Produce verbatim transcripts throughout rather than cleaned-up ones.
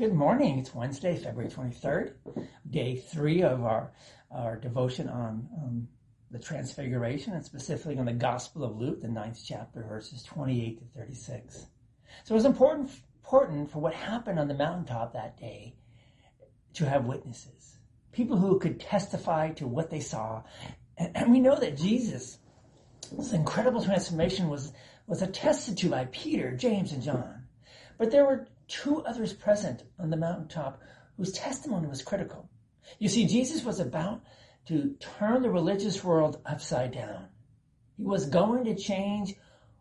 Good morning. It's Wednesday, February twenty-third, day three of our, our devotion on um, the Transfiguration, and specifically on the Gospel of Luke, the ninth chapter, verses twenty-eight to thirty-six. So it was important, important for what happened on the mountaintop that day to have witnesses, people who could testify to what they saw. And, and we know that Jesus, this incredible transformation was, was attested to by Peter, James, and John. But there were two others present on the mountaintop whose testimony was critical. You see, Jesus was about to turn the religious world upside down. He was going to change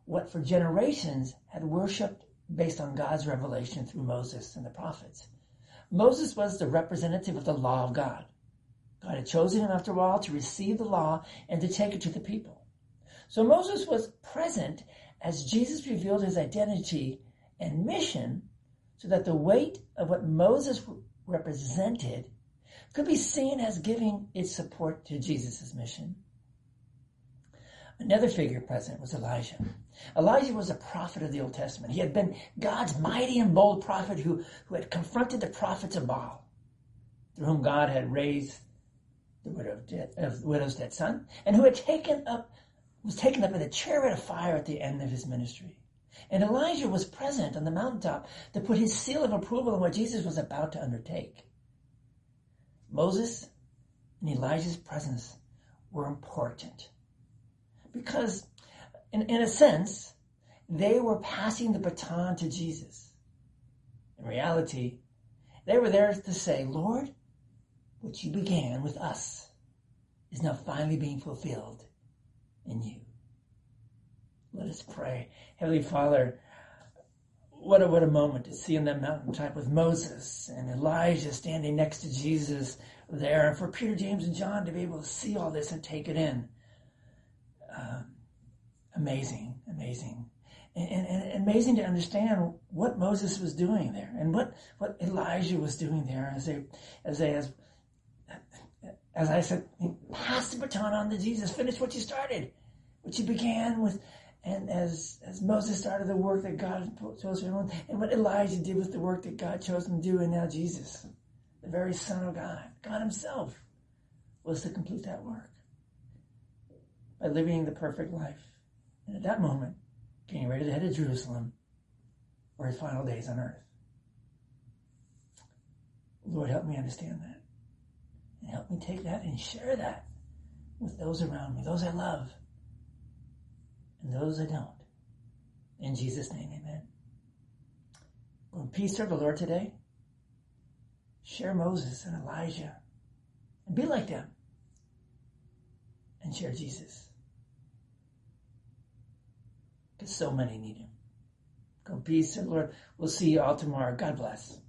what for generations had worshipped based on God's revelation through Moses and the prophets. Moses was the representative of the law of God. God had chosen him after all to receive the law and to take it to the people. So Moses was present as Jesus revealed his identity and mission, so that the weight of what Moses represented could be seen as giving its support to Jesus' mission. Another figure present was Elijah. Elijah was a prophet of the Old Testament. He had been God's mighty and bold prophet who, who had confronted the prophets of Baal, through whom God had raised the widow, of widow's dead son, and who had taken up, was taken up in a chariot of fire at the end of his ministry. And Elijah was present on the mountaintop to put his seal of approval on what Jesus was about to undertake. Moses and Elijah's presence were important because, in, in a sense, they were passing the baton to Jesus. In reality, they were there to say, "Lord, what you began with us is now finally being fulfilled in you." Let us pray. Heavenly Father, what a, what a moment to see on that mountaintop with Moses and Elijah standing next to Jesus there, and for Peter, James, and John to be able to see all this and take it in. Um, amazing, amazing. And, and, and amazing to understand what Moses was doing there and what, what Elijah was doing there as they, as they, as, as I said, pass the baton on to Jesus, finish what you started, what you began with. And as, as Moses started the work that God chose for him, and what Elijah did with the work that God chose him to do, and now Jesus, the very Son of God, God himself, was to complete that work by living the perfect life. And at that moment, getting ready to head to Jerusalem for his final days on earth. Lord, help me understand that. And help me take that and share that with those around me, those I love, and those that don't. In Jesus' name, amen. Go in peace, serve the Lord today. Share Moses and Elijah, and be like them, and share Jesus, because so many need him. Go in peace, serve the Lord. We'll see you all tomorrow. God bless.